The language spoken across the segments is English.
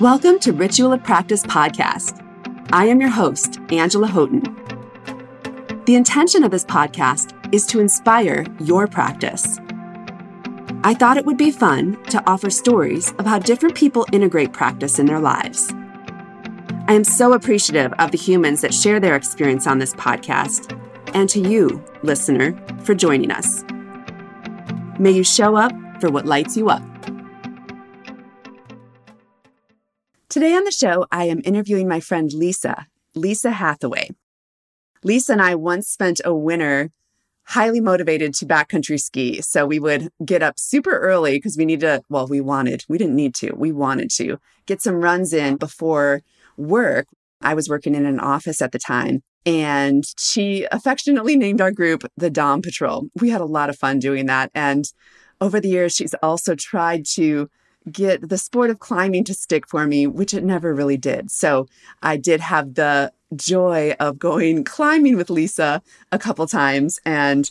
Welcome to Ritual of Practice Podcast. I am your host, Angela Houghton. The intention of this podcast is to inspire your practice. I thought it would be fun to offer stories of how different people integrate practice in their lives. I am so appreciative of the humans that share their experience on this podcast, and to you, listener, for joining us. May you show up for what lights you up. Today on the show, I am interviewing my friend Lisa Hathaway. Lisa and I once spent a winter highly motivated to backcountry ski. So we would get up super early because we wanted to get some runs in before work. I was working in an office at the time, and she affectionately named our group the Dom Patrol. We had a lot of fun doing that. And over the years, she's also tried to get the sport of climbing to stick for me, which it never really did. So I did have the joy of going climbing with Lisa a couple times, and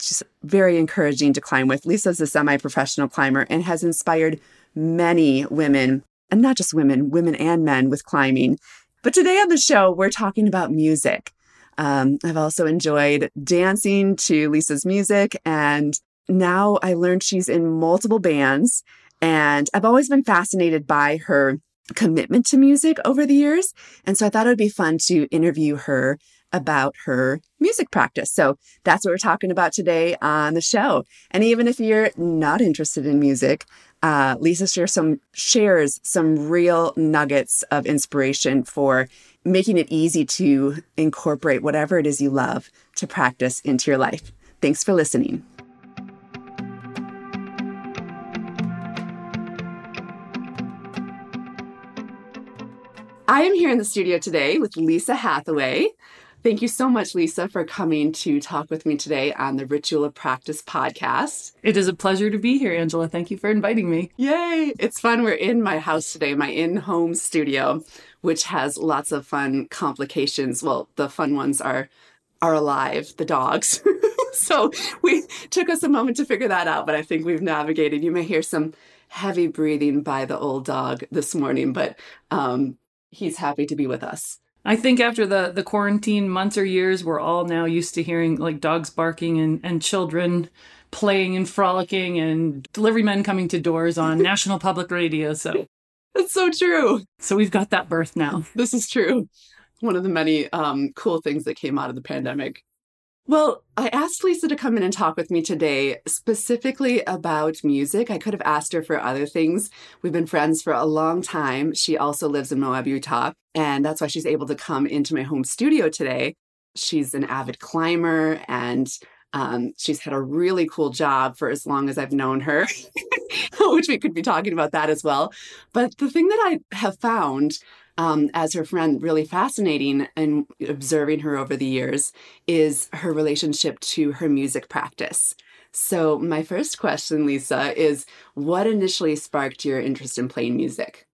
just very encouraging to climb with. Lisa's a semi-professional climber and has inspired many women, and not just women and men with climbing. But today on the show, we're talking about music. I've also enjoyed dancing to Lisa's music, and now I learned she's in multiple bands. And I've always been fascinated by her commitment to music over the years. And so I thought it would be fun to interview her about her music practice. So that's what we're talking about today on the show. And even if you're not interested in music, Lisa shares some real nuggets of inspiration for making it easy to incorporate whatever it is you love to practice into your life. Thanks for listening. I am here in the studio today with Lisa Hathaway. Thank you so much, Lisa, for coming to talk with me today on the Ritual of Practice podcast. It is a pleasure to be here, Angela. Thank you for inviting me. Yay! It's fun. We're in my house today, my in-home studio, which has lots of fun complications. Well, the fun ones are alive, the dogs. So we took us a moment to figure that out, but I think we've navigated. You may hear some heavy breathing by the old dog this morning, but he's happy to be with us. I think after the quarantine months or years, we're all now used to hearing like dogs barking and children playing and frolicking and delivery men coming to doors on National Public Radio. So that's so true. So we've got that birth now. This is true. One of the many cool things that came out of the pandemic. Well, I asked Lisa to come in and talk with me today specifically about music. I could have asked her for other things. We've been friends for a long time. She also lives in Moab, Utah, and that's why she's able to come into my home studio today. She's an avid climber, and she's had a really cool job for as long as I've known her, which we could be talking about that as well. But the thing that I have found as her friend, really fascinating and observing her over the years is her relationship to her music practice. So my first question, Lisa, is what initially sparked your interest in playing music?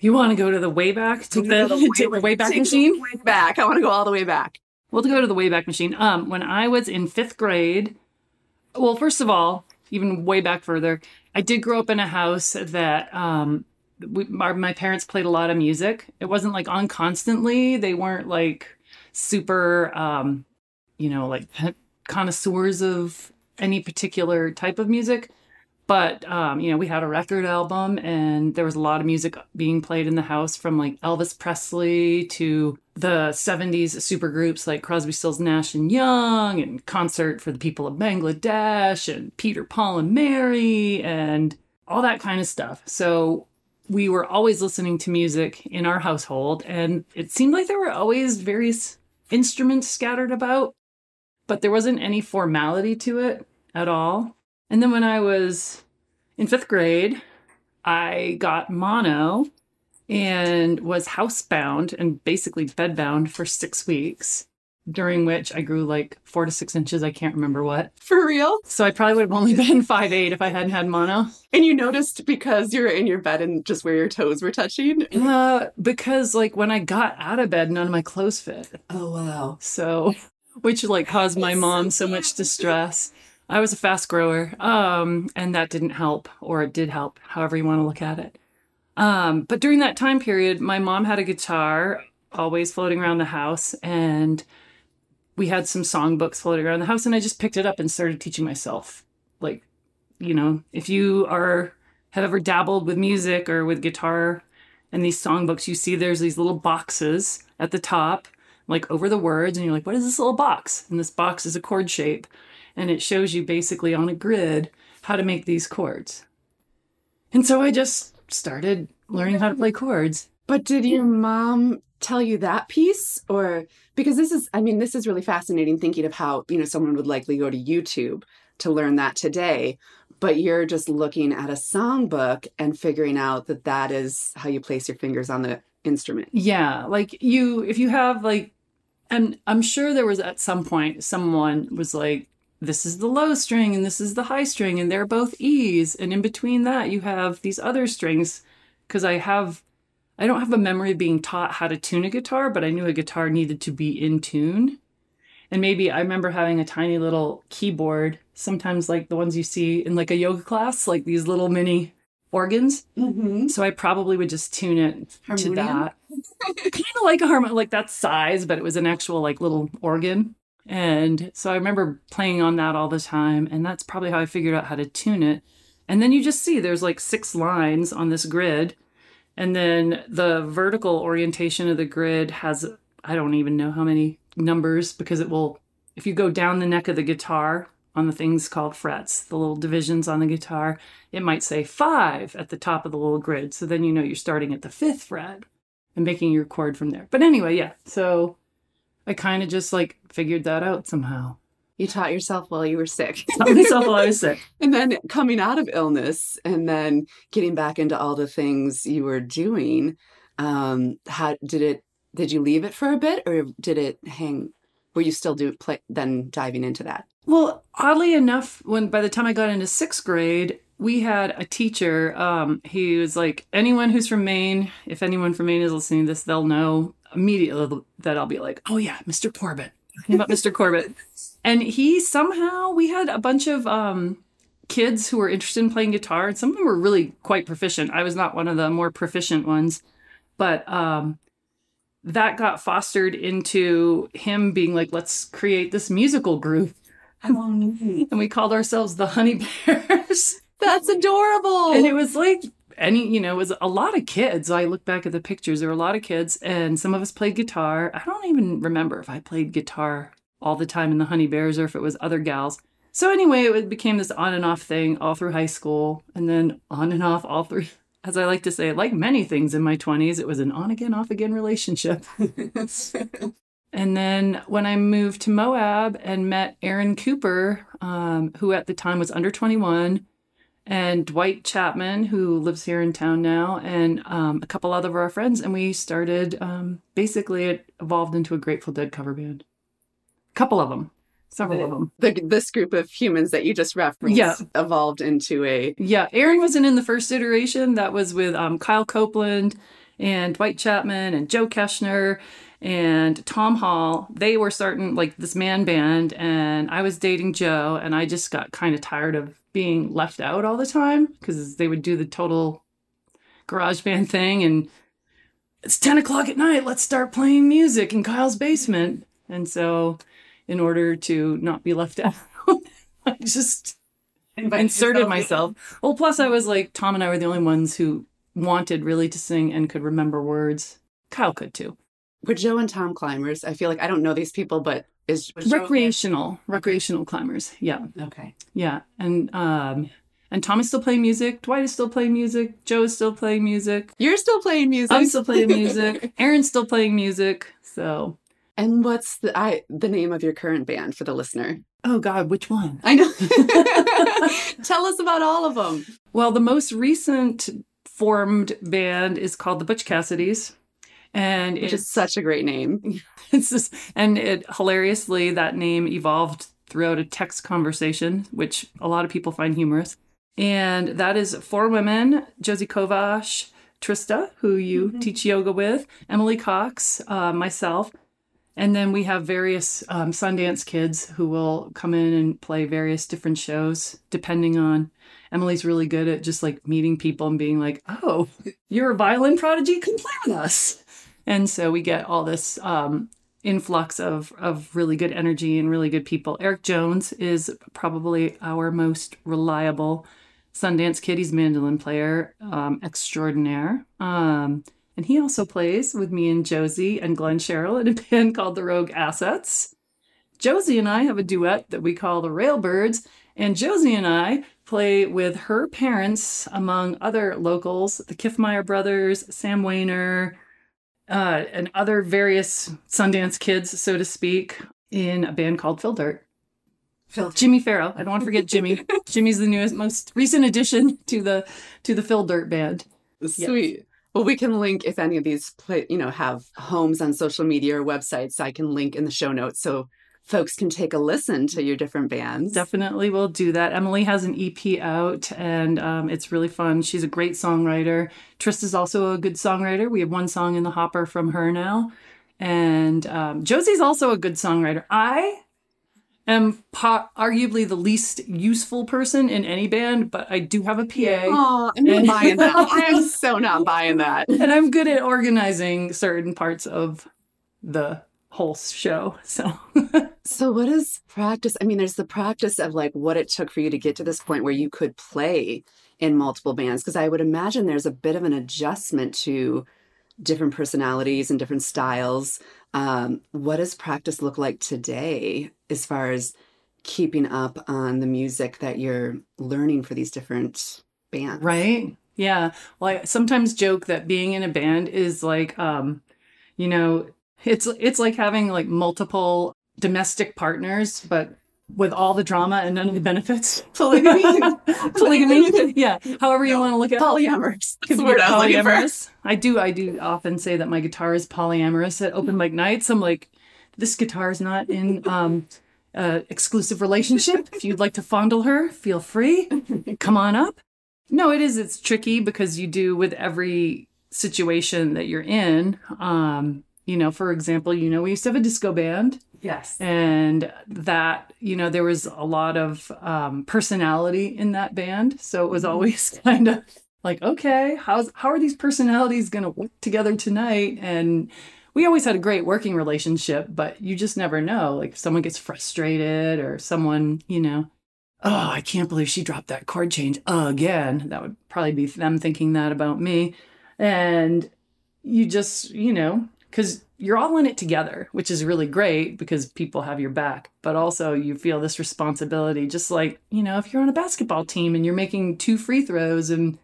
You want to go to the way back? I want to go all the way back. We'll go to the way back machine. When I was in fifth grade, well, first of all, even way back further, I did grow up in a house that my parents played a lot of music. It wasn't like on constantly. They weren't like super, like connoisseurs of any particular type of music. But, we had a record album, and there was a lot of music being played in the house, from like Elvis Presley to the 70s supergroups like Crosby, Stills, Nash and Young, and Concert for the People of Bangladesh, and Peter, Paul and Mary, and all that kind of stuff. So we were always listening to music in our household, and it seemed like there were always various instruments scattered about, but there wasn't any formality to it at all. And then when I was in fifth grade, I got mono and was housebound and basically bedbound for 6 weeks, during which I grew like 4 to 6 inches. I can't remember what. For real? So I probably would have only been 5'8" if I hadn't had mono. And you noticed because you were in your bed and just where your toes were touching? Because like when I got out of bed, none of my clothes fit. Oh, wow. So, which like caused my mom so much distress. I was a fast grower, and that didn't help, or it did help, however you want to look at it. But during that time period, my mom had a guitar always floating around the house, and we had some songbooks floating around the house, and I just picked it up and started teaching myself. Like, you know, if you have ever dabbled with music or with guitar and these songbooks, you see there's these little boxes at the top, like over the words, and you're like, what is this little box? And this box is a chord shape, and it shows you basically on a grid how to make these chords. And so I just started learning how to play chords. But did your mom tell you that piece? Or because this is really fascinating, thinking of how, you know, someone would likely go to YouTube to learn that today, but you're just looking at a songbook and figuring out that is how you place your fingers on the instrument. Yeah, like and I'm sure there was at some point someone was like, this is the low string and this is the high string and they're both E's, and in between that you have these other strings, because I don't have a memory of being taught how to tune a guitar, but I knew a guitar needed to be in tune. And maybe I remember having a tiny little keyboard, sometimes like the ones you see in like a yoga class, like these little mini organs. Mm-hmm. So I probably would just tune it harmonium? To that. Kind of like a harmonium, like that size, but it was an actual like little organ. And so I remember playing on that all the time. And that's probably how I figured out how to tune it. And then you just see there's like 6 lines on this grid. And then the vertical orientation of the grid has, I don't even know how many numbers, because it will, if you go down the neck of the guitar on the things called frets, the little divisions on the guitar, it might say 5 at the top of the little grid. So then you know you're starting at the 5th fret and making your chord from there. But anyway, yeah, so I kind of just like figured that out somehow. You taught yourself while you were sick. Taught myself while I was sick. And then coming out of illness and then getting back into all the things you were doing, did you leave it for a bit, or did it hang? Were you still then diving into that? Well, oddly enough, by the time I got into 6th grade, we had a teacher. He was like, anyone who's from Maine, if anyone from Maine is listening to this, they'll know immediately that I'll be like, oh yeah, Mr. Corbett. About Mr. Corbett. And we had a bunch of kids who were interested in playing guitar, and some of them were really quite proficient. I was not one of the more proficient ones, but that got fostered into him being like, let's create this musical group. And we called ourselves the Honey Bears. That's adorable. And it was like it was a lot of kids. I look back at the pictures. There were a lot of kids, and some of us played guitar. I don't even remember if I played guitar all the time in the Honey Bears or if it was other gals. So anyway, it became this on and off thing all through high school, and then on and off all through, as I like to say, like many things in my 20s, it was an on-again, off-again relationship. And then when I moved to Moab and met Aaron Cooper, who at the time was under 21, and Dwight Chapman, who lives here in town now, and a couple other of our friends. And we started, basically it evolved into a Grateful Dead cover band. A couple of them. Several of them. This group of humans that you just referenced evolved into a... Yeah, Aaron wasn't in the first iteration. That was with Kyle Copeland and Dwight Chapman and Joe Keshner and Tom Hall. They were starting like this man band, and I was dating Joe, and I just got kind of tired of being left out all the time, because they would do the total garage band thing, and it's 10 o'clock at night, let's start playing music in Kyle's basement. And so in order to not be left out, I just inserted myself. Well, plus I was like, Tom and I were the only ones who wanted really to sing and could remember words. Kyle could too. Were Joe and Tom climbers? I feel like I don't know these people, but recreational climbers. Yeah. Okay. Yeah. And Tom is still playing music. Dwight is still playing music. Joe is still playing music. You're still playing music. I'm still playing music. Aaron's still playing music. So. And what's the name of your current band for the listener? Oh God, which one? I know. Tell us about all of them. Well, the most recent formed band is called the Butch Cassidys. And it's just such a great name. Hilariously, that name evolved throughout a text conversation, which a lot of people find humorous. And that is 4 women: Josie Kovash, Trista, who you teach yoga with, Emily Cox, myself. And then we have various Sundance kids who will come in and play various different shows, depending on... Emily's really good at just like meeting people and being like, oh, you're a violin prodigy, come play with us. And so we get all this influx of really good energy and really good people. Eric Jones is probably our most reliable Sundance kid. He's mandolin player extraordinaire. And he also plays with me and Josie and Glenn Sherrill in a band called the Rogue Assets. Josie and I have a duet that we call the Railbirds, and Josie and I play with her parents, among other locals, the Kiffmeyer Brothers, Sam Wayner, and other various Sundance kids, so to speak, in a band called Phil Dirt. Jimmy Farrell. I don't want to forget Jimmy. Jimmy's the newest, most recent addition to the Phil Dirt band. Sweet. Yes. Well, we can link if any of these have homes on social media or websites. I can link in the show notes so folks can take a listen to your different bands. Definitely, we'll do that. Emily has an EP out, and it's really fun. She's a great songwriter. Trista's also a good songwriter. We have one song in the hopper from her now, and Josie's also a good songwriter. I am arguably the least useful person in any band, but I do have a PA. Oh, I'm not buying that. I am so not buying that. And I'm good at organizing certain parts of the whole show. So, so what is practice? I mean, there's the practice of like what it took for you to get to this point where you could play in multiple bands, because I would imagine there's a bit of an adjustment to different personalities and different styles. What does practice look like today as far as keeping up on the music that you're learning for these different bands? Right. Yeah. Well, I sometimes joke that being in a band is like, it's like having like multiple domestic partners, but with all the drama and none of the benefits. Polygamy. Yeah. However you want to look at it. Polyamorous. That's the word I was looking for. I do often say that my guitar is polyamorous at open mic nights. I'm like, this guitar is not in exclusive relationship. If you'd like to fondle her, feel free. Come on up. No, it is. It's tricky because you do with every situation that you're in. For example, we used to have a disco band. Yes. And that, there was a lot of personality in that band. So it was always kind of like, okay, how are these personalities going to work together tonight? And we always had a great working relationship, but you just never know. Like if someone gets frustrated or someone, oh, I can't believe she dropped that chord change again. That would probably be them thinking that about me. And you just, because you're all in it together, which is really great because people have your back. But also you feel this responsibility, just like, if you're on a basketball team and you're making 2 free throws and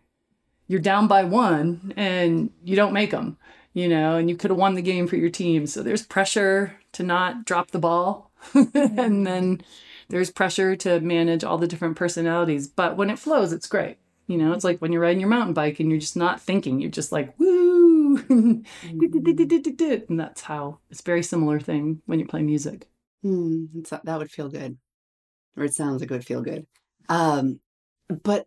you're down by 1 and you don't make them, and you could have won the game for your team. So there's pressure to not drop the ball. And then there's pressure to manage all the different personalities. But when it flows, it's great. It's like when you're riding your mountain bike and you're just not thinking. You're just like, woo. And that's how it's a very similar thing when you play music. That would feel good, or it sounds like it would feel good. But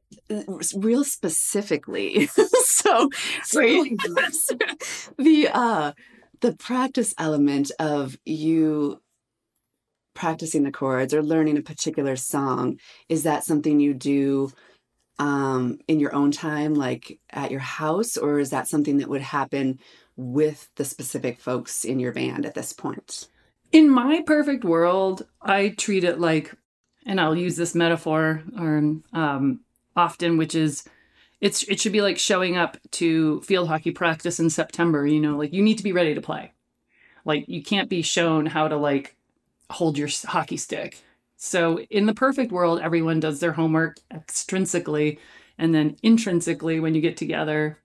real specifically, so the practice element of you practicing the chords or learning a particular song, is that something you do in your own time, like at your house, or is that something that would happen with the specific folks in your band at this point? In my perfect world, I treat it like, and I'll use this metaphor often, which is it should be like showing up to field hockey practice in September, like you need to be ready to play. Like you can't be shown how to like hold your hockey stick. So in the perfect world, everyone does their homework extrinsically, and then intrinsically, when you get together,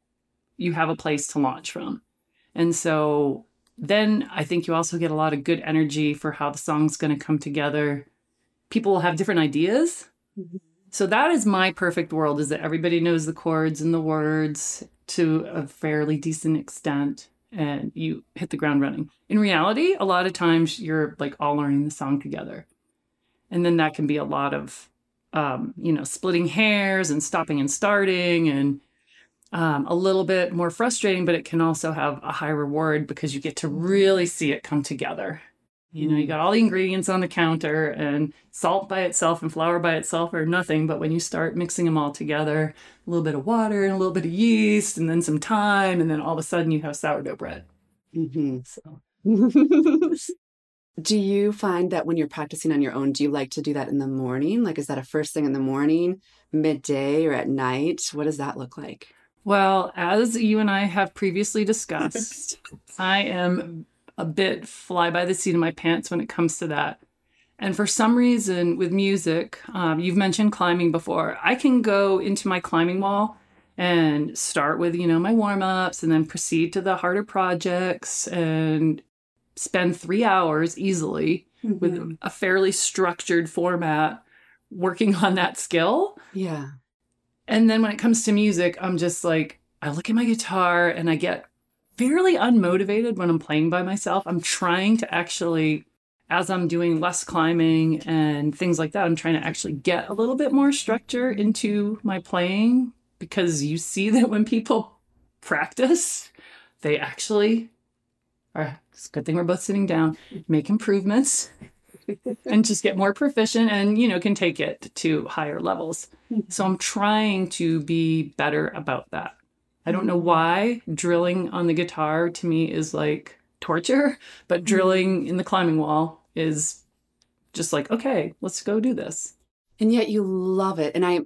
you have a place to launch from. And so then I think you also get a lot of good energy for how the song's going to come together. People will have different ideas. Mm-hmm. So that is my perfect world, is that everybody knows the chords and the words to a fairly decent extent, and you hit the ground running. In reality, a lot of times you're like all learning the song together. And then that can be a lot of, splitting hairs and stopping and starting, and a little bit more frustrating, but it can also have a high reward because you get to really see it come together. You know, you got all the ingredients on the counter, and salt by itself and flour by itself are nothing. But when you start mixing them all together, a little bit of water and a little bit of yeast and then some thyme, and then all of a sudden you have sourdough bread. Mm-hmm. So. Do you find that when you're practicing on your own, do you like to do that in the morning? Like, is that a first thing in the morning, midday, or at night? What does that look like? Well, as you and I have previously discussed, I am a bit fly by the seat of my pants when it comes to that. And for some reason with music, you've mentioned climbing before. I can go into my climbing wall and start with, you know, my warm-ups and then proceed to the harder projects and spend 3 hours easily mm-hmm. with a fairly structured format working on that skill. Yeah. And then when it comes to music, I'm just like, I look at my guitar and I get fairly unmotivated when I'm playing by myself. I'm trying to actually, as I'm doing less climbing and things like that, I'm trying to actually get a little bit more structure into my playing, because you see that when people practice, they actually are, it's a good thing we're both sitting down, make improvements and just get more proficient and, you know, can take it to higher levels. So I'm trying to be better about that. I don't know why drilling on the guitar to me is like torture, but drilling in the climbing wall is just like, okay, let's go do this. And yet you love it. And I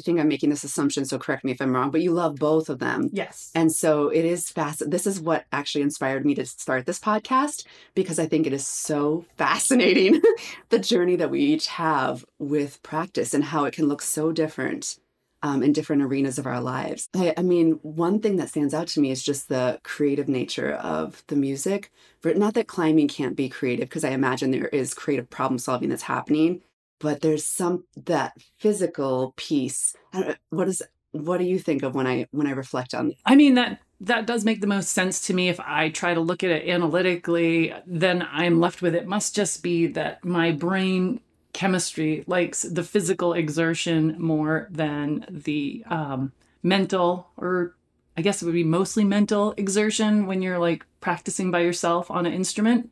think I'm making this assumption, so correct me if I'm wrong, but you love both of them. Yes. And so it is fascinating. This is what actually inspired me to start this podcast, because I think it is so fascinating, the journey that we each have with practice and how it can look so different in different arenas of our lives. I mean, one thing that stands out to me is just the creative nature of the music. But not that climbing can't be creative, because I imagine there is creative problem solving that's happening. But there's some, that physical piece. What do you think of when I reflect on that? I mean, that does make the most sense to me. If I try to look at it analytically, then I'm left with, it must just be that my brain chemistry likes the physical exertion more than the mental, or I guess it would be mostly mental exertion when you're like practicing by yourself on an instrument.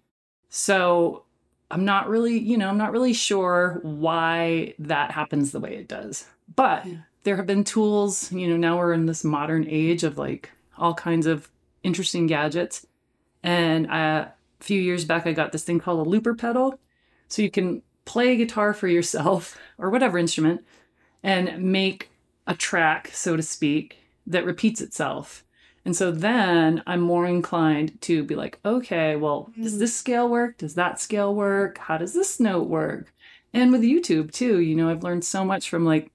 So I'm not really sure why that happens the way it does. But there have been tools, you know, now we're in this modern age of like all kinds of interesting gadgets. And a few years back, I got this thing called a looper pedal. So you can play guitar for yourself or whatever instrument and make a track, so to speak, that repeats itself. And so then I'm more inclined to be like, okay, well, does this scale work? Does that scale work? How does this note work? And with YouTube too, you know, I've learned so much from like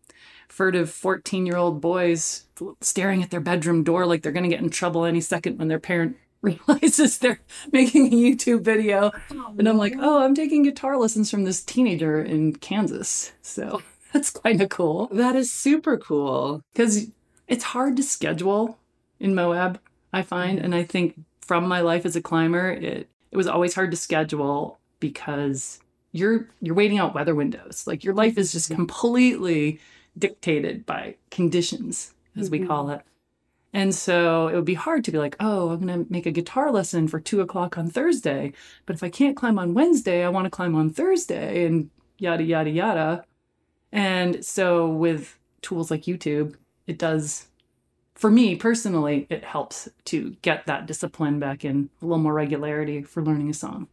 furtive 14-year-old boys staring at their bedroom door like they're going to get in trouble any second when their parent realizes they're making a YouTube video. And I'm like, oh, I'm taking guitar lessons from this teenager in Kansas. So that's kind of cool. That is super cool. Because it's hard to schedule in Moab, I find. And I think from my life as a climber, it was always hard to schedule, because you're waiting out weather windows. Like, your life is just completely dictated by conditions, as we call it. And so it would be hard to be like, oh, I'm going to make a guitar lesson for 2:00 on Thursday. But if I can't climb on Wednesday, I want to climb on Thursday, and yada, yada, yada. And so with tools like YouTube, it does, for me personally, it helps to get that discipline back in, a little more regularity for learning a song.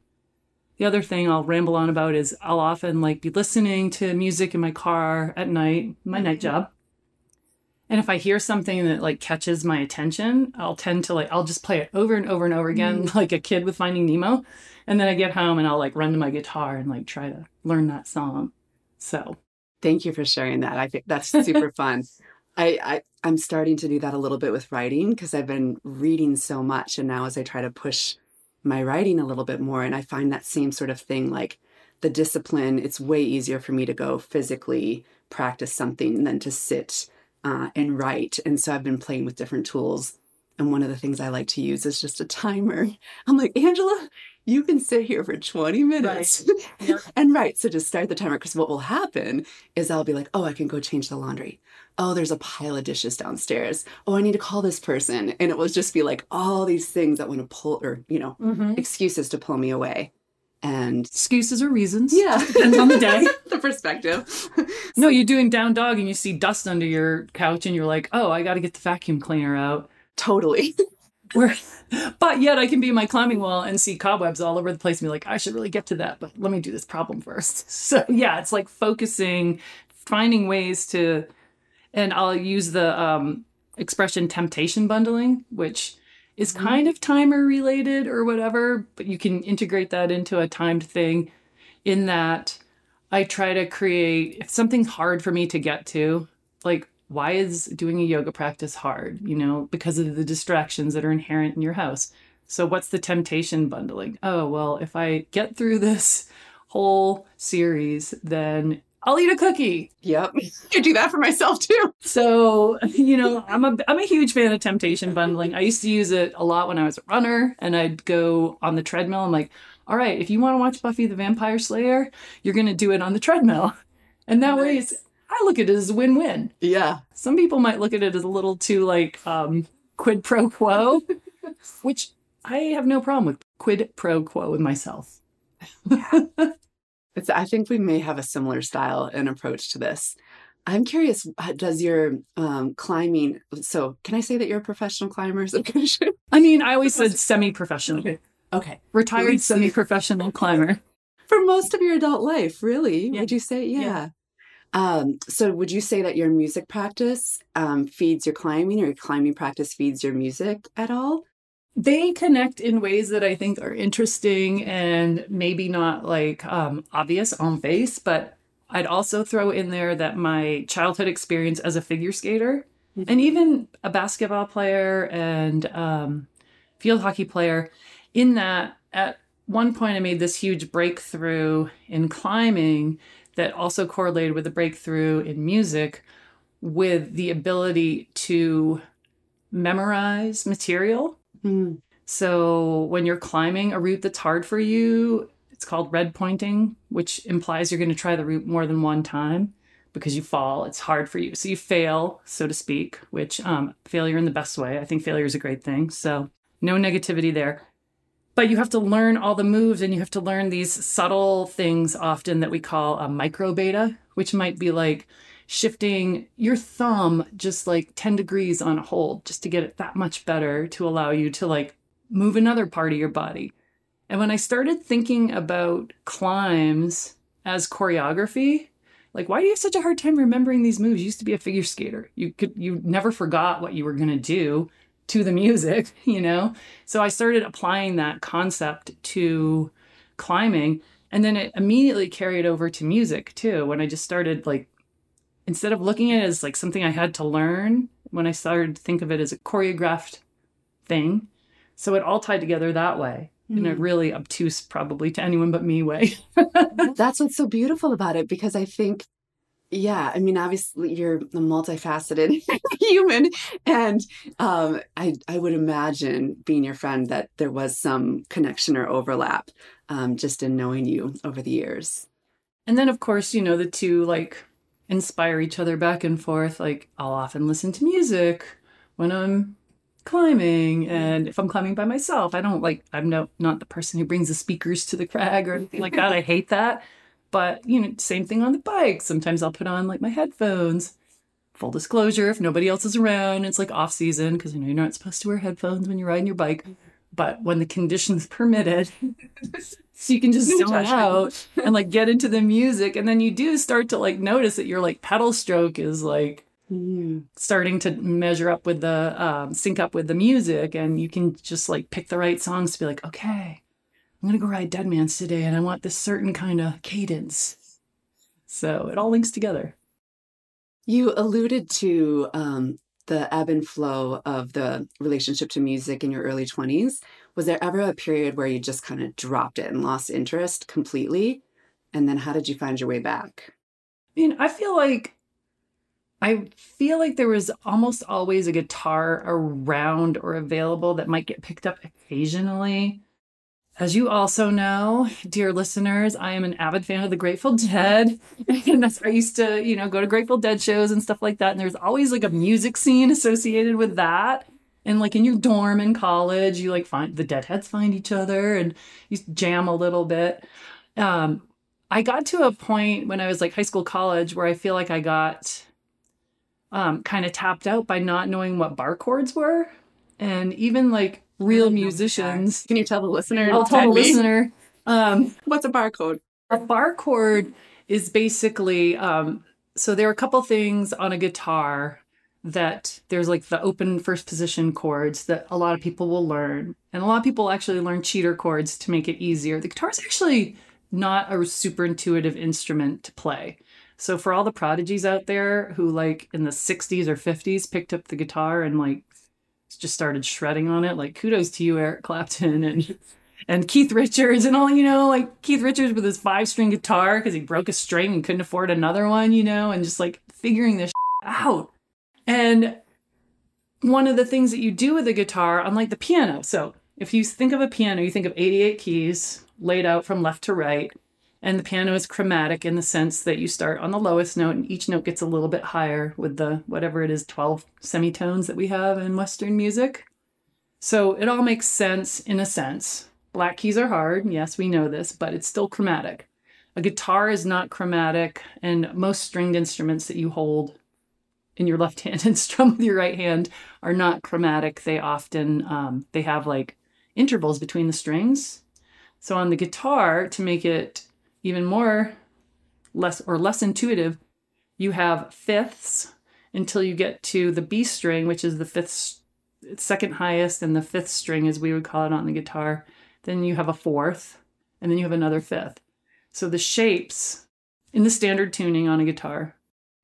The other thing I'll ramble on about is I'll often like be listening to music in my car at night, my night job. And if I hear something that like catches my attention, I'll tend to like, I'll just play it over and over and over again, like a kid with Finding Nemo. And then I get home and I'll like run to my guitar and like try to learn that song. So thank you for sharing that. I think that's super fun. I'm starting to do that a little bit with writing, because I've been reading so much. And now as I try to push my writing a little bit more, and I find that same sort of thing, like the discipline, it's way easier for me to go physically practice something than to sit and write. And so I've been playing with different tools. And one of the things I like to use is just a timer. I'm like, Angela, you can sit here for 20 minutes right. Yep. and write. So just start the timer, because what will happen is I'll be like, oh, I can go change the laundry. Oh, there's a pile of dishes downstairs. Oh, I need to call this person. And it will just be like all these things that want to pull, or, you know, excuses to pull me away. and excuses or reasons. Yeah. Just depends on the day. The perspective. No, you're doing down dog and you see dust under your couch and you're like, oh, I got to get the vacuum cleaner out. Totally. But yet I can be in my climbing wall and see cobwebs all over the place and be like, I should really get to that, but let me do this problem first. So yeah, it's like focusing, finding ways to, and I'll use the expression temptation bundling, which is kind of timer related or whatever, but you can integrate that into a timed thing in that I try to create, if something's hard for me to get to, like, why is doing a yoga practice hard? You know, because of the distractions that are inherent in your house. So what's the temptation bundling? Oh, well, if I get through this whole series, then I'll eat a cookie. Yep. I could do that for myself too. So, you know, I'm a huge fan of temptation bundling. I used to use it a lot when I was a runner and I'd go on the treadmill. I'm like, all right, if you want to watch Buffy the Vampire Slayer, you're going to do it on the treadmill. And that way it's, I look at it as a win-win. Yeah. Some people might look at it as a little too, like, quid pro quo, which I have no problem with. Quid pro quo with myself. Yeah. I think we may have a similar style and approach to this. I'm curious, does your climbing... So can I say that you're a professional climber? I mean, I always said semi-professional. Okay. Retired semi-professional climber. For most of your adult life, really, would you say? Yeah. So would you say that your music practice feeds your climbing or your climbing practice feeds your music at all? They connect in ways that I think are interesting and maybe not like obvious on face, but I'd also throw in there that my childhood experience as a figure skater and even a basketball player and field hockey player, in that at one point I made this huge breakthrough in climbing that also correlated with a breakthrough in music, with the ability to memorize material. Mm. So when you're climbing a route that's hard for you, it's called red pointing, which implies you're going to try the route more than one time because you fall. It's hard for you. So you fail, so to speak, which failure in the best way. I think failure is a great thing. So no negativity there. But you have to learn all the moves and you have to learn these subtle things often that we call a micro beta, which might be like shifting your thumb just like 10 degrees on a hold just to get it that much better to allow you to like move another part of your body. And when I started thinking about climbs as choreography, like, why do you have such a hard time remembering these moves? You used to be a figure skater. You never forgot what you were going to do to the music, you know? So I started applying that concept to climbing. And then it immediately carried over to music too. When I just started, like, instead of looking at it as like something I had to learn, when I started to think of it as a choreographed thing. So it all tied together that way in a really obtuse, probably to anyone but me, way. That's what's so beautiful about it, because I think, yeah, I mean, obviously you're a multifaceted human, and I would imagine, being your friend, that there was some connection or overlap just in knowing you over the years. And then, of course, you know, the two like inspire each other back and forth. Like, I'll often listen to music when I'm climbing, and if I'm climbing by myself, I don't like, I'm not the person who brings the speakers to the crag or anything like that. I hate that. But, you know, same thing on the bike. Sometimes I'll put on, like, my headphones. Full disclosure, if nobody else is around, it's, like, off-season, because, you know, you're not supposed to wear headphones when you're riding your bike. But when the conditions permitted, so you can just zone out and, like, get into the music. And then you do start to, like, notice that your, like, pedal stroke is, like, starting to measure up with the, sync up with the music. And you can just, like, pick the right songs to be like, okay, I'm going to go ride Deadman's today, and I want this certain kind of cadence. So it all links together. You alluded to the ebb and flow of the relationship to music in your early 20s. Was there ever a period where you just kind of dropped it and lost interest completely? And then how did you find your way back? I mean, I feel like there was almost always a guitar around or available that might get picked up occasionally. As you also know, dear listeners, I am an avid fan of the Grateful Dead. And that's, I used to, you know, go to Grateful Dead shows and stuff like that. And there's always like a music scene associated with that. And like in your dorm in college, you like find the Deadheads find each other and you jam a little bit. I got to a point when I was like high school, college, where I feel like I got kind of tapped out by not knowing what bar chords were. And even like real musicians. Can you tell the listener? I'll tell the listener. What's a bar chord? A bar chord is basically, so there are a couple things on a guitar that there's like the open first position chords that a lot of people will learn. And a lot of people actually learn cheater chords to make it easier. The guitar is actually not a super intuitive instrument to play. So for all the prodigies out there who like in the 60s or 50s picked up the guitar and like just started shredding on it, like kudos to you, Eric Clapton and Keith Richards and all, you know, like Keith Richards with his 5-string guitar because he broke a string and couldn't afford another one, you know, and just like figuring this out. And one of the things that you do with a guitar, unlike the piano, so if you think of a piano, you think of 88 keys laid out from left to right, and the piano is chromatic in the sense that you start on the lowest note and each note gets a little bit higher with the, whatever it is, 12 semitones that we have in Western music. So it all makes sense in a sense. Black keys are hard, yes, we know this, but it's still chromatic. A guitar is not chromatic, and most stringed instruments that you hold in your left hand and strum with your right hand are not chromatic. They often, they have like intervals between the strings. So on the guitar, to make it even more less intuitive, you have fifths until you get to the B string, which is the second highest, and the fifth string as we would call it on the guitar. Then you have a fourth, and then you have another fifth. So the shapes in the standard tuning on a guitar,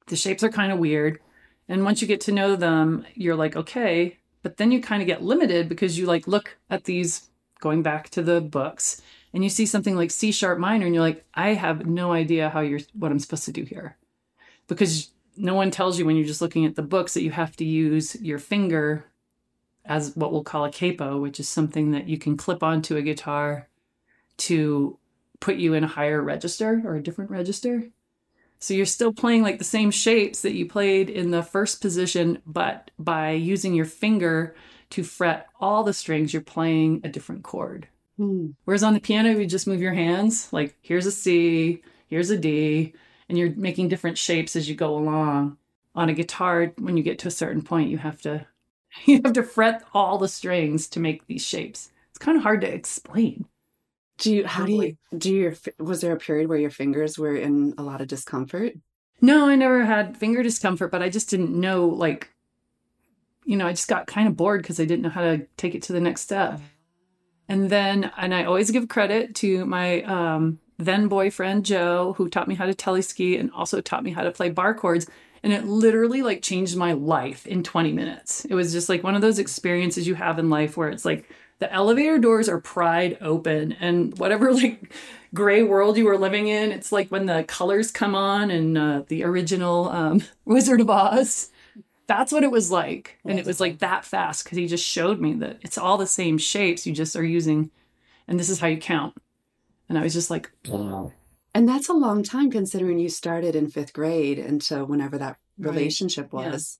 the shapes are kind of weird. And once you get to know them, you're like, okay, but then you kind of get limited because you like look at these, going back to the books, and you see something like C sharp minor and you're like, I have no idea what I'm supposed to do here. Because no one tells you when you're just looking at the books that you have to use your finger as what we'll call a capo, which is something that you can clip onto a guitar to put you in a higher register or a different register. So you're still playing like the same shapes that you played in the first position, but by using your finger to fret all the strings, you're playing a different chord. Whereas on the piano, you just move your hands, like here's a C, here's a D, and you're making different shapes as you go along. On a guitar, when you get to a certain point, you have to fret all the strings to make these shapes. It's kind of hard to explain. Was there a period where your fingers were in a lot of discomfort? No, I never had finger discomfort, but I just didn't know, like, you know, I just got kind of bored because I didn't know how to take it to the next step. And I always give credit to my then boyfriend, Joe, who taught me how to teleski and also taught me how to play bar chords. And it literally like changed my life in 20 minutes. It was just like one of those experiences you have in life where it's like, the elevator doors are pried open, and whatever like gray world you were living in, it's like when the colors come on and the original Wizard of Oz. That's what it was like. And it was like that fast because he just showed me that it's all the same shapes you just are using. And this is how you count. And I was just like, wow. And that's a long time considering you started in 5th grade. And so whenever that relationship was.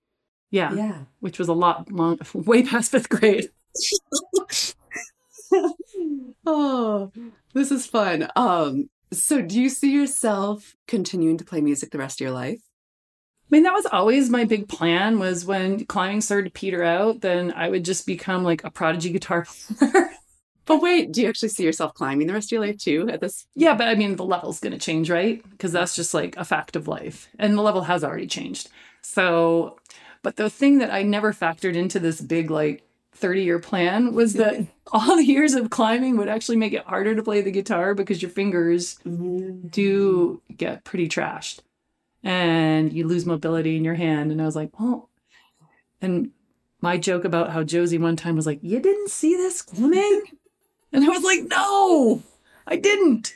Yeah. Yeah. Which was a lot long, way past 5th grade. Oh, this is fun. So do you see yourself continuing to play music the rest of your life? I mean, that was always my big plan, was when climbing started to peter out, then I would just become like a prodigy guitar player. But wait, do you actually see yourself climbing the rest of your life too at this? Yeah, but I mean, the level's going to change, right? Because that's just like a fact of life. And the level has already changed. So, but the thing that I never factored into this big like 30-year plan was that all the years of climbing would actually make it harder to play the guitar because your fingers do get pretty trashed and you lose mobility in your hand. And I was like, oh, and my joke about how Josie one time was like, you didn't see this coming? And I was like, no, I didn't.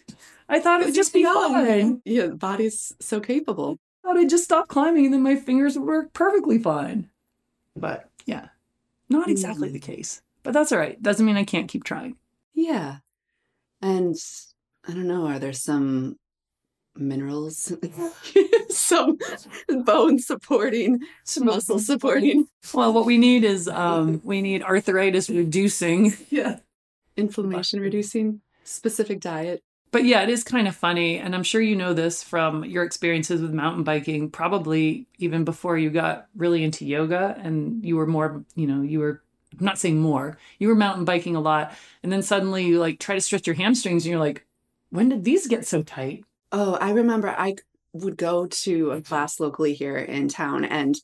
I thought it would just be fine. Yeah, the body's so capable. I thought I'd just stop climbing and then my fingers would work perfectly fine. But yeah. Not exactly the case, but that's all right. Doesn't mean I can't keep trying. Yeah. And I don't know, are there some minerals, some bone supporting, muscle supporting. Well, what we need is we need arthritis reducing, inflammation reducing, specific diet. But yeah, it is kind of funny. And I'm sure you know this from your experiences with mountain biking, probably even before you got really into yoga and you were more, you know, you were, I'm not saying more, you were mountain biking a lot. And then suddenly you like try to stretch your hamstrings and you're like, when did these get so tight? Oh, I remember I would go to a class locally here in town and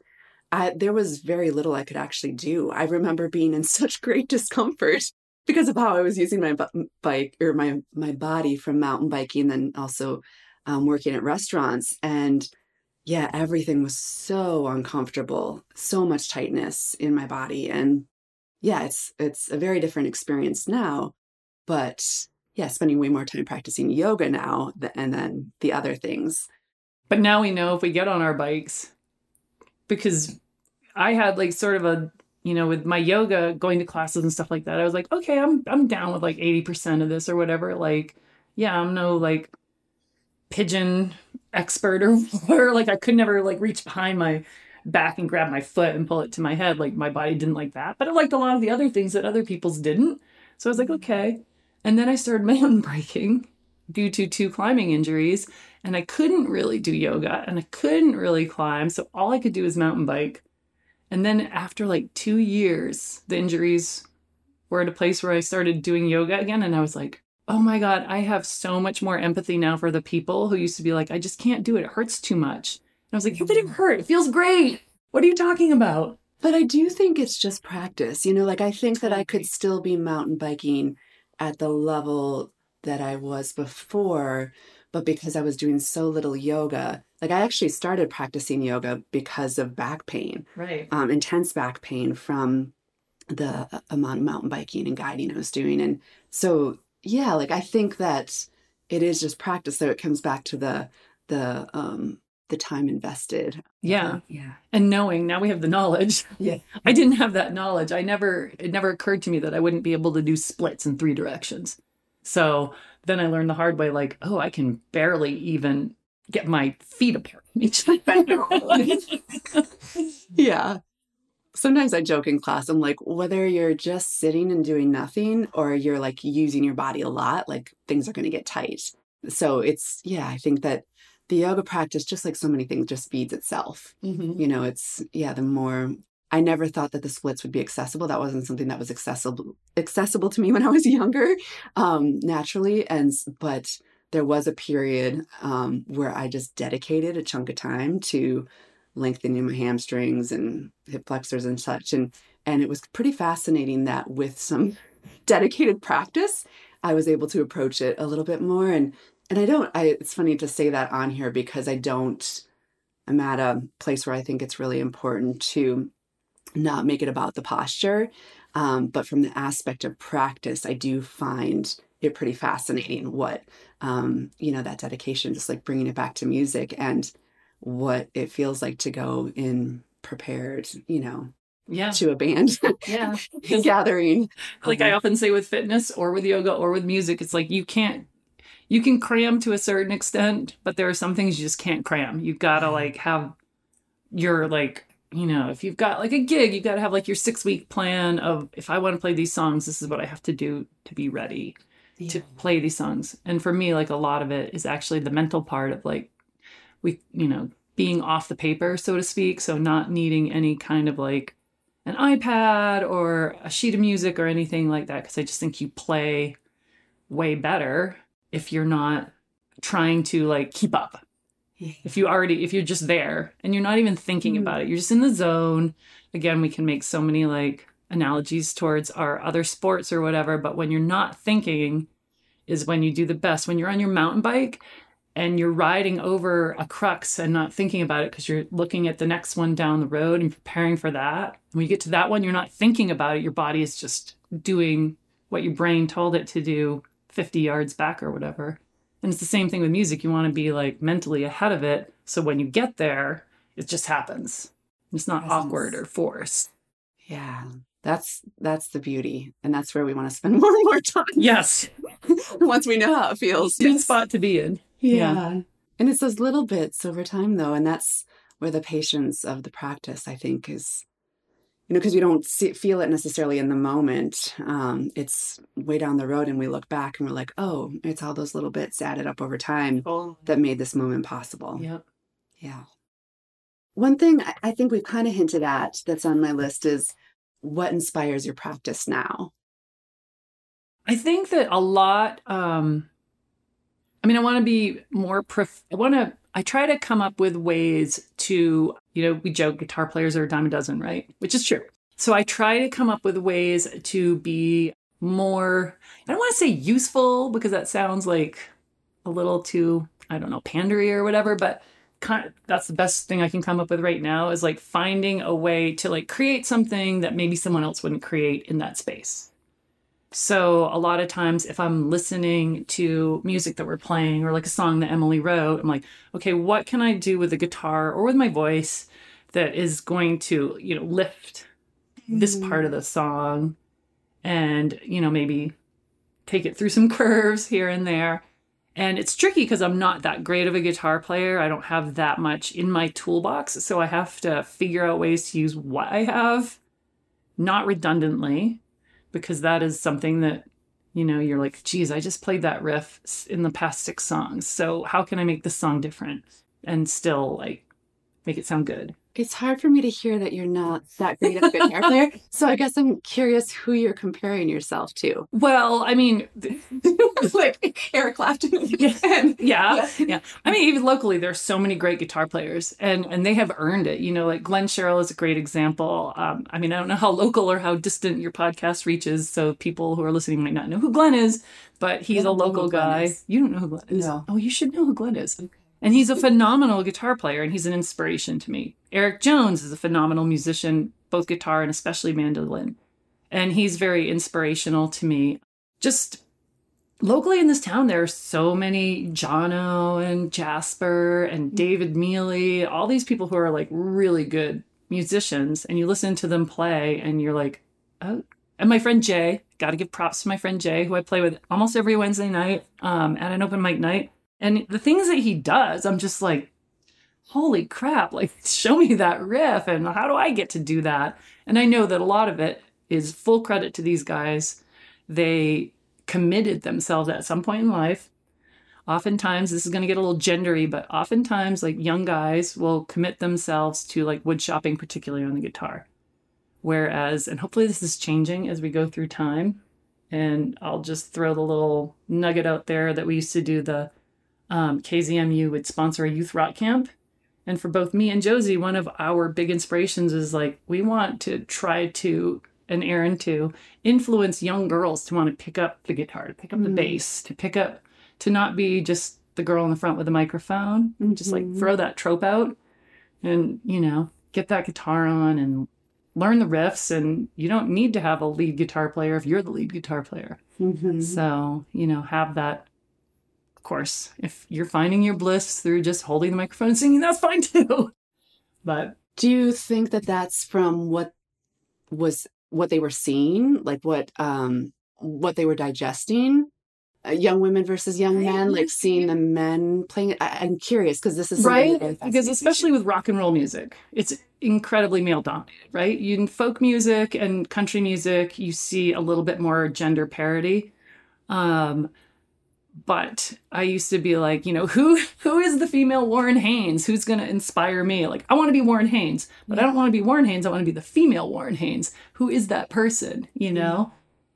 there was very little I could actually do. I remember being in such great discomfort because of how I was using my bike or my body from mountain biking and then also working at restaurants. And yeah, everything was so uncomfortable, so much tightness in my body. And yeah, it's a very different experience now, but yeah, spending way more time practicing yoga now and then the other things. But now we know if we get on our bikes, because I had like sort of a, you know, with my yoga, going to classes and stuff like that, I was like, okay, I'm down with like 80% of this or whatever. Like, yeah, I'm no like pigeon expert or like I could never like reach behind my back and grab my foot and pull it to my head. Like my body didn't like that, but it liked a lot of the other things that other people's didn't. So I was like, okay. And then I started mountain biking due to 2 climbing injuries, and I couldn't really do yoga and I couldn't really climb. So all I could do was mountain bike. And then after like 2 years, the injuries were at a place where I started doing yoga again. And I was like, oh my God, I have so much more empathy now for the people who used to be like, I just can't do it. It hurts too much. And I was like, it didn't hurt. It feels great. What are you talking about? But I do think it's just practice. You know, like I think that I could still be mountain biking at the level that I was before, but because I was doing so little yoga, like I actually started practicing yoga because of back pain, right? Intense back pain from the amount of mountain biking and guiding I was doing. And so, yeah, like I think that it is just practice. So it comes back to the time invested. Yeah. Yeah. And knowing now we have the knowledge. Yeah. I didn't have that knowledge. It never occurred to me that I wouldn't be able to do splits in 3 directions. So then I learned the hard way, like, oh, I can barely even get my feet apart from each other. Yeah. Sometimes I joke in class, I'm like, whether you're just sitting and doing nothing or you're like using your body a lot, like things are going to get tight. So it's, yeah, I think that the yoga practice, just like so many things, just feeds itself. Mm-hmm. You know, it's, yeah, the more, I never thought that the splits would be accessible. That wasn't something that was accessible to me when I was younger, naturally. But there was a period where I just dedicated a chunk of time to lengthening my hamstrings and hip flexors and such. And it was pretty fascinating that with some dedicated practice, I was able to approach it a little bit more. And it's funny to say that on here because I'm at a place where I think it's really important to not make it about the posture. But from the aspect of practice, I do find it pretty fascinating what, you know, that dedication, just like bringing it back to music and what it feels like to go in prepared, you know, to a band gathering. Like I often say with fitness or with yoga or with music, it's like you can cram to a certain extent, but there are some things you just can't cram. You've got to like have your like, you know, if you've got like a gig, you've got to have like your 6-week plan of if I want to play these songs, this is what I have to do to be ready to play these songs. And for me, like a lot of it is actually the mental part of like being off the paper, so to speak. So not needing any kind of like an iPad or a sheet of music or anything like that. Cause I just think you play way better if you're not trying to like keep up, if you're just there and you're not even thinking about it, you're just in the zone. Again, we can make so many like analogies towards our other sports or whatever, but when you're not thinking is when you do the best. When you're on your mountain bike and you're riding over a crux and not thinking about it because you're looking at the next one down the road and preparing for that. And when you get to that one, you're not thinking about it. Your body is just doing what your brain told it to do 50 yards back or whatever. And it's the same thing with music. You want to be like mentally ahead of it. So when you get there, it just happens. It's not awkward or forced. Yeah. That's the beauty. And that's where we want to spend more and more time. Yes. Once we know how it feels. Good spot to be in. Yeah. And it's those little bits over time, though, and that's where the patience of the practice, I think, is, you know, because we don't feel it necessarily in the moment. It's way down the road, and we look back and we're like, oh, it's all those little bits added up over time that made this moment possible. Yep. Yeah. One thing I think we've kind of hinted at that's on my list is what inspires your practice now? I think that a lot, I want to be more, I try to come up with ways to, we joke guitar players are a dime a dozen, right? Which is true. So I try to come up with ways to be more, I don't want to say useful because that sounds like a little too, pandery or whatever, but kind of, that's the best thing I can come up with right now is like finding a way to like create something that maybe someone else wouldn't create in that space. So a lot of times if I'm listening to music that we're playing or like a song that Emily wrote, I'm like, okay, what can I do with the guitar or with my voice that is going to, lift this part of the song and, maybe take it through some curves here and there. And it's tricky because I'm not that great of a guitar player. I don't have that much in my toolbox. So I have to figure out ways to use what I have, not redundantly. Because that is something that, you're like, geez, I just played that riff in the past 6 songs. So how can I make this song different and still like make it sound good? It's hard for me to hear that you're not that great of a guitar player. So I guess I'm curious who you're comparing yourself to. Well, like Eric Clapton. Yeah. Even locally, there's so many great guitar players and they have earned it. Like Glenn Sherrill is a great example. I don't know how local or how distant your podcast reaches. So people who are listening might not know who Glenn is, but he's a local guy. You don't know who Glenn is? No. Oh, you should know who Glenn is. Okay. And he's a phenomenal guitar player, and he's an inspiration to me. Eric Jones is a phenomenal musician, both guitar and especially mandolin. And he's very inspirational to me. Just locally in this town, there are so many Jono and Jasper and David Mealy, all these people who are like really good musicians. And you listen to them play, and you're like, oh. And my friend Jay, got to give props to my friend Jay, who I play with almost every Wednesday night at an open mic night. And the things that he does, I'm just like, holy crap, like, show me that riff and how do I get to do that? And I know that a lot of it is full credit to these guys. They committed themselves at some point in life. Oftentimes, this is going to get a little gendery, but oftentimes, like, young guys will commit themselves to, like, wood shopping, particularly on the guitar. Whereas, and hopefully this is changing as we go through time, and I'll just throw the little nugget out there that we used to do the KZMU would sponsor a youth rock camp. And for both me and Josie, one of our big inspirations is like, we want to try to, and Aaron to, influence young girls to want to pick up the guitar, to pick up the bass, to pick up, to not be just the girl in the front with the microphone, and just like throw that trope out and, get that guitar on and learn the riffs. And you don't need to have a lead guitar player if you're the lead guitar player. Mm-hmm. So, have that. Course, if you're finding your bliss through just holding the microphone and singing, that's fine too. But do you think that that's from what they were seeing, like what they were digesting, young women versus young men, like seeing the men playing it? I'm curious because this is right, because especially with rock and roll music, it's incredibly male dominated, right? In folk music and country music, you see a little bit more gender parity. But I used to be like, who is the female Warren Haynes? Who's going to inspire me? Like, I want to be Warren Haynes, but I don't want to be Warren Haynes. I want to be the female Warren Haynes. Who is that person,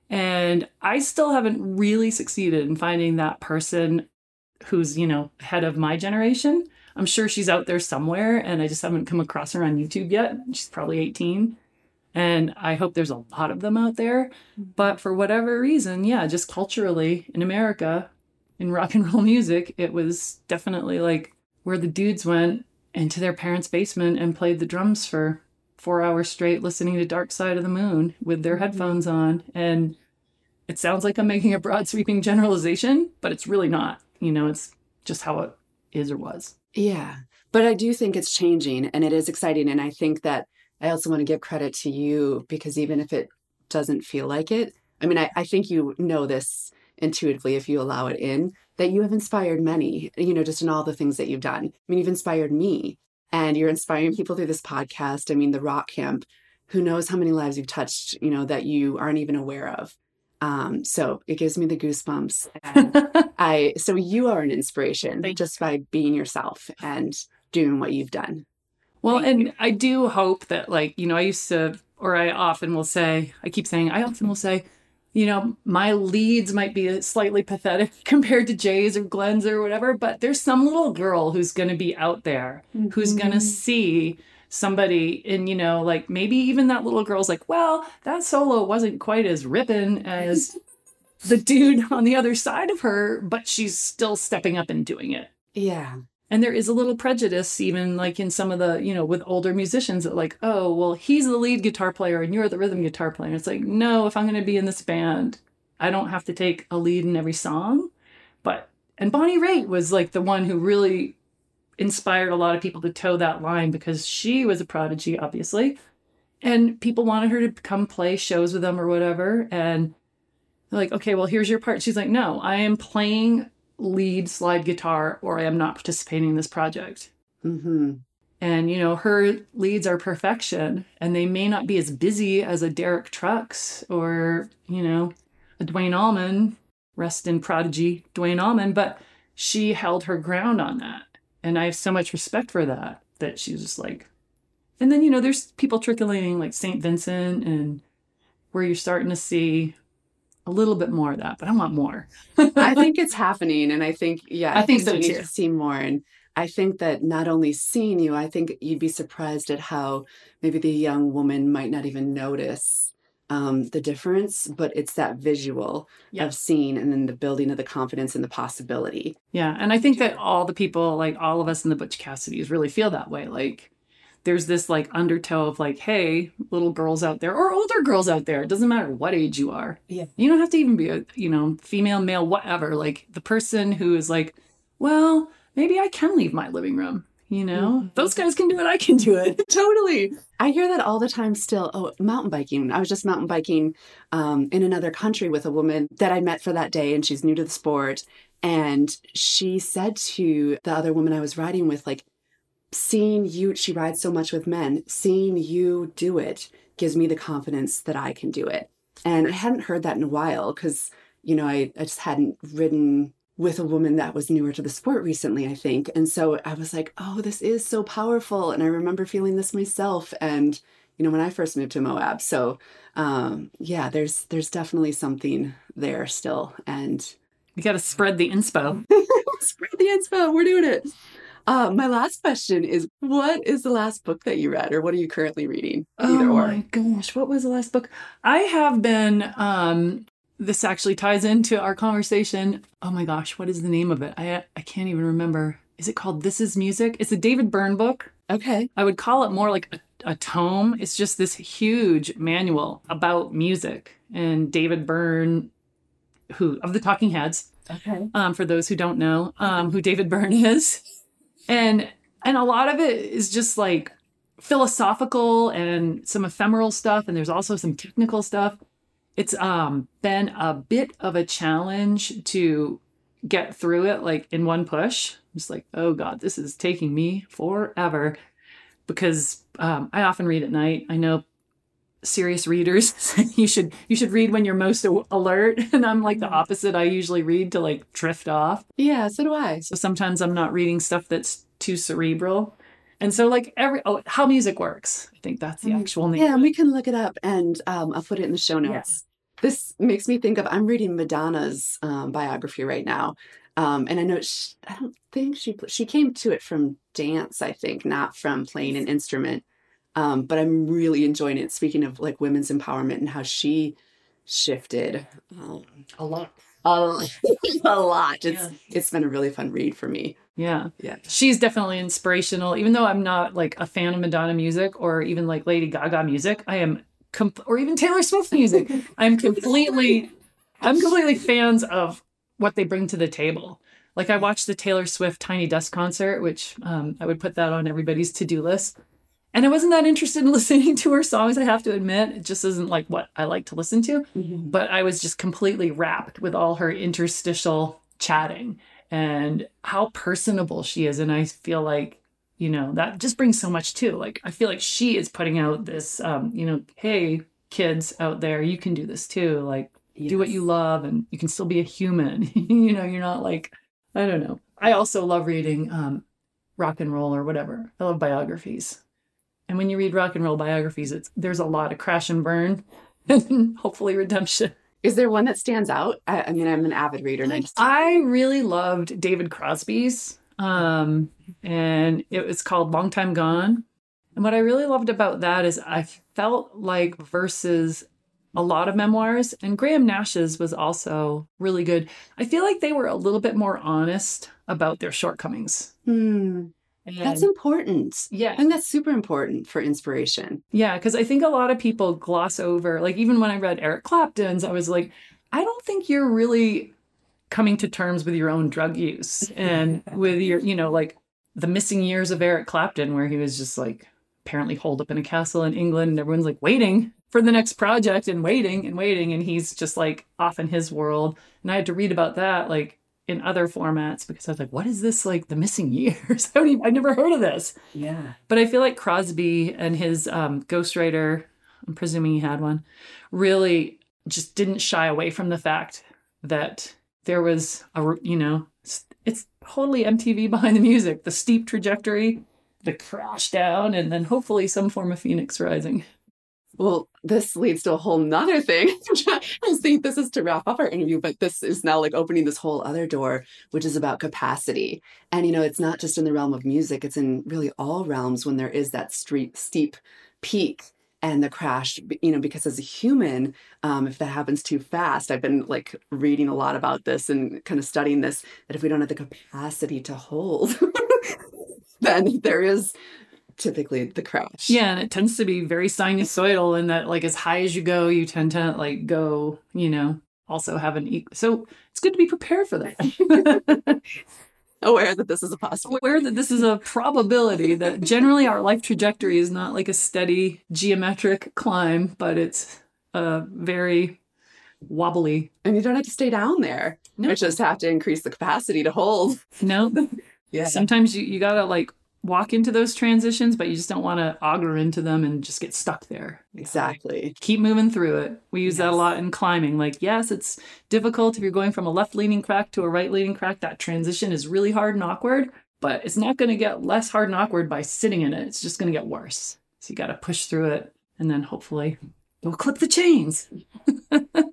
And I still haven't really succeeded in finding that person who's, head of my generation. I'm sure she's out there somewhere, and I just haven't come across her on YouTube yet. She's probably 18. And I hope there's a lot of them out there. But for whatever reason, just culturally in America, in rock and roll music, it was definitely like where the dudes went into their parents' basement and played the drums for 4 hours straight, listening to Dark Side of the Moon with their headphones on. And it sounds like I'm making a broad sweeping generalization, but it's really not. It's just how it is or was. Yeah. But I do think it's changing, and it is exciting. And I think that I also want to give credit to you, because even if it doesn't feel like it, I think you know this intuitively if you allow it in, that you have inspired many, you know, just in all the things that you've done. I mean, you've inspired me and you're inspiring people through this podcast. I mean, the Rock Camp, who knows how many lives you've touched, you know, that you aren't even aware of. So it gives me the goosebumps. And so you are an inspiration just by being yourself and doing what you've done. Well, and I do hope that, like, you know, I often will say, you know, my leads might be slightly pathetic compared to Jay's or Glenn's or whatever, but there's some little girl who's going to be out there, mm-hmm. who's going to see somebody, and, you know, like, maybe even that little girl's like, well, that solo wasn't quite as ripping as the dude on the other side of her, but she's still stepping up and doing it. Yeah. And there is a little prejudice, even like in some of the, you know, with older musicians that like, oh, well, he's the lead guitar player and you're the rhythm guitar player. And it's like, no, if I'm going to be in this band, I don't have to take a lead in every song. But, and Bonnie Raitt was like the one who really inspired a lot of people to toe that line, because she was a prodigy, obviously. And people wanted her to come play shows with them or whatever. And they're like, okay, well, here's your part. She's like, no, I am playing lead slide guitar, or I am not participating in this project. Mm-hmm. And, you know, her leads are perfection, and they may not be as busy as a Derek Trucks or, you know, a Dwayne Allman, rest in prodigy Dwayne Allman, but she held her ground on that. And I have so much respect for that, that she's just like, and then, you know, there's people trickling like St. Vincent, and where you're starting to see a little bit more of that, but I want more. I think it's happening. And I think, yeah, I think so too. Need to see more. And I think that not only seeing you, I think you'd be surprised at how maybe the young woman might not even notice the difference, but it's that visual of seeing, and then the building of the confidence and the possibility. Yeah. And I think that all the people, like all of us in the Butch Cassidys, really feel that way. Like, there's this like undertow of like, hey, little girls out there or older girls out there, it doesn't matter what age you are. Yeah. You don't have to even be a, you know, female, male, whatever. Like, the person who is like, well, maybe I can leave my living room. You know, mm-hmm. those guys can do it. I can do it. Totally. I hear that all the time still. Oh, mountain biking. I was just mountain biking in another country with a woman that I met for that day, and she's new to the sport. And she said to the other woman I was riding with, like, seeing you, she rides so much with men, seeing you do it gives me the confidence that I can do it. And I hadn't heard that in a while, because, you know, I just hadn't ridden with a woman that was newer to the sport recently, I think. And so I was like, oh, this is so powerful. And I remember feeling this myself. And, you know, when I first moved to Moab. So, yeah, there's definitely something there still. And you got to spread the inspo. Spread the inspo. We're doing it. My last question is, what is the last book that you read, or what are you currently reading? My gosh, what was the last book? I have been, this actually ties into our conversation. Oh my gosh, what is the name of it? I can't even remember. Is it called This Is Music? It's a David Byrne book. Okay. I would call it more like a tome. It's just this huge manual about music, and David Byrne, who of the Talking Heads, okay. For those who don't know who David Byrne is. And a lot of it is just like philosophical and some ephemeral stuff. And there's also some technical stuff. It's been a bit of a challenge to get through it, like in one push. I'm just like, oh God, this is taking me forever, because I often read at night. I know serious readers say you should read when you're most alert, and I'm like the opposite. I usually read to like drift off. Yeah, so do I. So sometimes I'm not reading stuff that's too cerebral. And so like How Music Works, I think that's the actual name. Yeah, we can look it up, and I'll put it in the show notes. Yeah. This makes me think of, I'm reading Madonna's biography right now. And I know I don't think she came to it from dance, I think, not from playing an instrument. But I'm really enjoying it. Speaking of like women's empowerment and how she shifted a lot. It's been a really fun read for me. Yeah. Yeah. She's definitely inspirational, even though I'm not like a fan of Madonna music or even like Lady Gaga music. I am or even Taylor Swift music. I'm completely fans of what they bring to the table. Like, I watched the Taylor Swift Tiny Desk concert, which I would put that on everybody's to-do list. And I wasn't that interested in listening to her songs, I have to admit. It just isn't like what I like to listen to. Mm-hmm. But I was just completely wrapped with all her interstitial chatting and how personable she is. And I feel like, you know, that just brings so much too. Like, I feel like she is putting out this, you know, hey, kids out there, you can do this too. Like, yes. Do what you love and you can still be a human. You know, you're not like, I don't know. I also love reading rock and roll or whatever. I love biographies. And when you read rock and roll biographies, there's a lot of crash and burn and hopefully redemption. Is there one that stands out? I mean, I'm an avid reader. Like, I really loved David Crosby's, and it was called Long Time Gone. And what I really loved about that is I felt like versus a lot of memoirs, and Graham Nash's was also really good. I feel like they were a little bit more honest about their shortcomings. Mm. That's important. Yeah. I think that's super important for inspiration. Yeah, because I think a lot of people gloss over, like even when I read Eric Clapton's, I was like, I don't think you're really coming to terms with your own drug use and with your, you know, like the missing years of Eric Clapton, where he was just like apparently holed up in a castle in England and everyone's like waiting for the next project and waiting and waiting. And he's just like off in his world. And I had to read about that, like, in other formats, because I was like, what is this, like the missing years? I never heard of this. Yeah. But I feel like Crosby and his ghostwriter, I'm presuming he had one, really just didn't shy away from the fact that there was a, you know, it's totally MTV behind the music, the steep trajectory, the crash down, and then hopefully some form of phoenix rising. Well, this leads to a whole nother thing. I think this is to wrap up our interview, but this is now like opening this whole other door, which is about capacity. And, you know, it's not just in the realm of music. It's in really all realms when there is that steep peak and the crash, you know, because as a human, if that happens too fast, I've been like reading a lot about this and kind of studying this, that if we don't have the capacity to hold, then there is typically the crash. Yeah, and it tends to be very sinusoidal in that, like, as high as you go, you tend to like go, you know, also have so it's good to be prepared for that. Aware that this is a possibility. Aware that this is a probability, that generally our life trajectory is not like a steady geometric climb, but it's very wobbly. And you don't have to stay down there. No. You just have to increase the capacity to hold. No. Yeah. Sometimes you gotta like walk into those transitions, but you just don't want to auger into them and just get stuck there. Exactly. Like, keep moving through it. We use that a lot in climbing. Like, yes, it's difficult if you're going from a left-leaning crack to a right-leaning crack. That transition is really hard and awkward, but it's not going to get less hard and awkward by sitting in it. It's just going to get worse. So you got to push through it and then hopefully go clip the chains.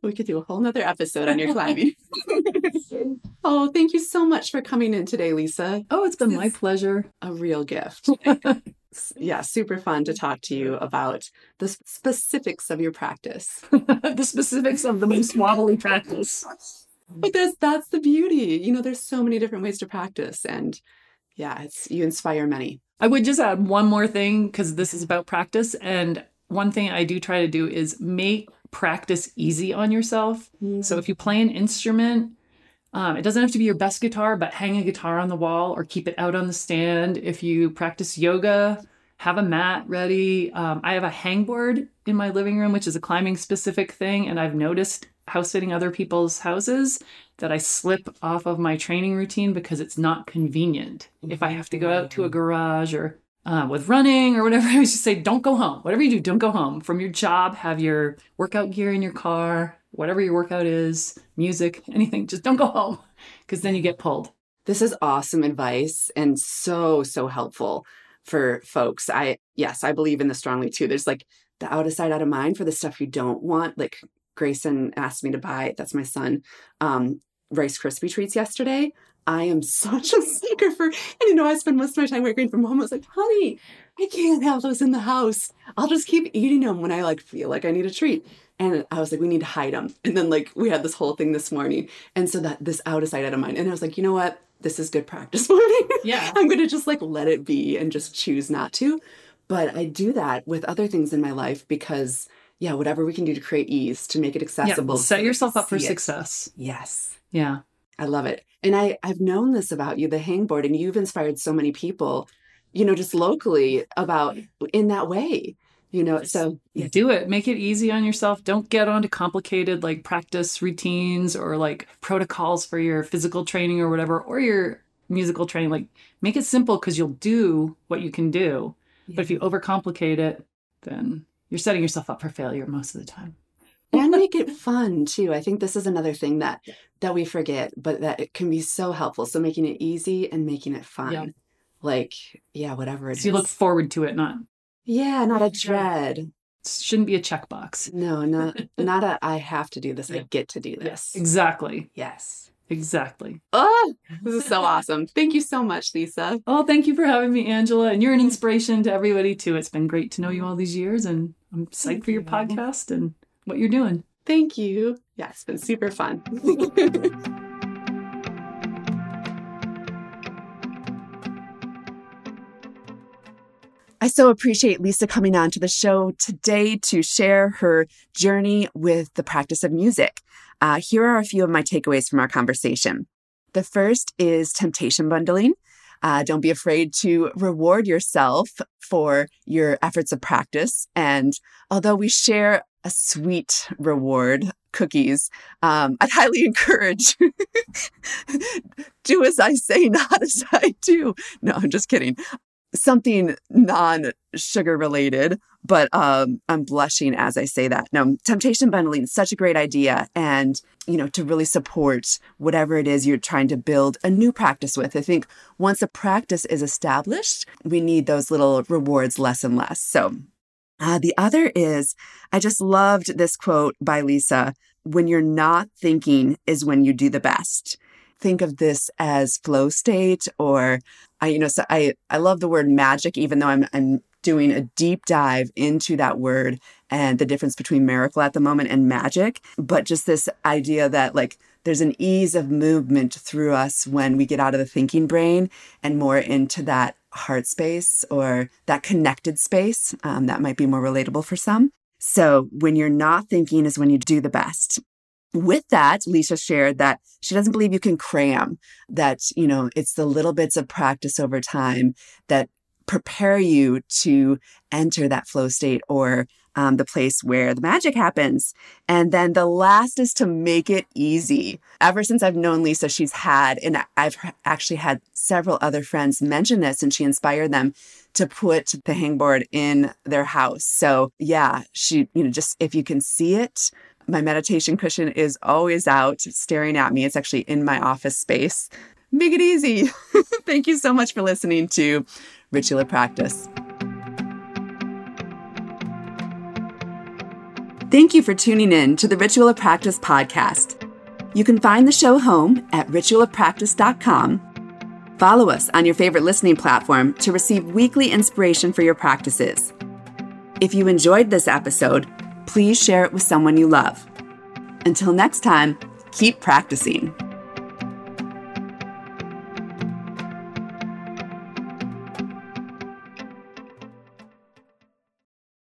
We could do a whole nother episode on your climbing. Oh, thank you so much for coming in today, Lisa. Oh, it's been my pleasure. A real gift. Yeah, super fun to talk to you about the specifics of your practice. The specifics of the most wobbly practice. But that's the beauty. You know, there's so many different ways to practice. And yeah, you inspire many. I would just add one more thing, because this is about practice. And one thing I do try to do is make practice easy on yourself. Mm-hmm. So if you play an instrument, it doesn't have to be your best guitar, but hang a guitar on the wall or keep it out on the stand. If you practice yoga, have a mat ready. I have a hangboard in my living room, which is a climbing specific thing. And I've noticed house-sitting other people's houses that I slip off of my training routine because it's not convenient. If I have to go out to a garage or with running or whatever, I always just say, don't go home. Whatever you do, don't go home. From your job, have your workout gear in your car. Whatever your workout is, music, anything, just don't go home, because then you get pulled. This is awesome advice and so, so helpful for folks. I believe in this strongly too. There's like the out of sight, out of mind for the stuff you don't want. Like Grayson asked me to buy, that's my son, Rice Krispie treats yesterday. I am such a sucker for, and you know, I spend most of my time working from home. I was like, honey, I can't have those in the house. I'll just keep eating them when I like feel like I need a treat. And I was like, we need to hide them. And then like we had this whole thing this morning. And so that this out of sight, out of mind. And I was like, you know what? This is good practice for me. Yeah. I'm going to just like let it be and just choose not to. But I do that with other things in my life because, yeah, whatever we can do to create ease, to make it accessible. Yeah, set yourself up for success. Yes. Yeah. I love it. And I've known this about you, the hangboard, and you've inspired so many people, you know, just locally about in that way. you know, just so yeah. Do it, make it easy on yourself. Don't get onto complicated like practice routines or like protocols for your physical training or whatever, or your musical training. Like make it simple because you'll do what you can do. Yeah. But if you overcomplicate it, then you're setting yourself up for failure most of the time. And make it fun too. I think this is another thing that we forget, but that it can be so helpful. So making it easy and making it fun. Yeah. Like, yeah, whatever it is. So you look forward to it, not. Yeah, not a dread. Shouldn't be a checkbox. No, not a I have to do this. Yeah. I get to do this. Yes, exactly. Yes. Exactly. Oh, this is so awesome. Thank you so much, Lisa. Oh, thank you for having me, Angela. And you're an inspiration to everybody too. It's been great to know you all these years, and I'm psyched for your podcast and what you're doing. Thank you. Yeah, it's been super fun. I so appreciate Lisa coming on to the show today to share her journey with the practice of music. Here are a few of my takeaways from our conversation. The first is temptation bundling. Don't be afraid to reward yourself for your efforts of practice. And although we share a sweet reward, cookies, I'd highly encourage do as I say, not as I do. No, I'm just kidding. Something non-sugar related, but I'm blushing as I say that. No, temptation bundling is such a great idea. And, you know, to really support whatever it is you're trying to build a new practice with. I think once a practice is established, we need those little rewards less and less. So the other is, I just loved this quote by Lisa, "When you're not thinking is when you do the best." Think of this as flow state, or I love the word magic, even though I'm doing a deep dive into that word and the difference between miracle at the moment and magic. But just this idea that like there's an ease of movement through us when we get out of the thinking brain and more into that heart space or that connected space that might be more relatable for some. So when you're not thinking is when you do the best. With that, Lisa shared that she doesn't believe you can cram, that, you know, it's the little bits of practice over time that prepare you to enter that flow state or the place where the magic happens. And then the last is to make it easy. Ever since I've known Lisa, she's had, and I've actually had several other friends mention this, and she inspired them to put the hangboard in their house. So yeah, she, you know, just if you can see it. My meditation cushion is always out staring at me. It's actually in my office space. Make it easy. Thank you so much for listening to Ritual of Practice. Thank you for tuning in to the Ritual of Practice podcast. You can find the show home at ritualofpractice.com. Follow us on your favorite listening platform to receive weekly inspiration for your practices. If you enjoyed this episode, please share it with someone you love. Until next time, keep practicing.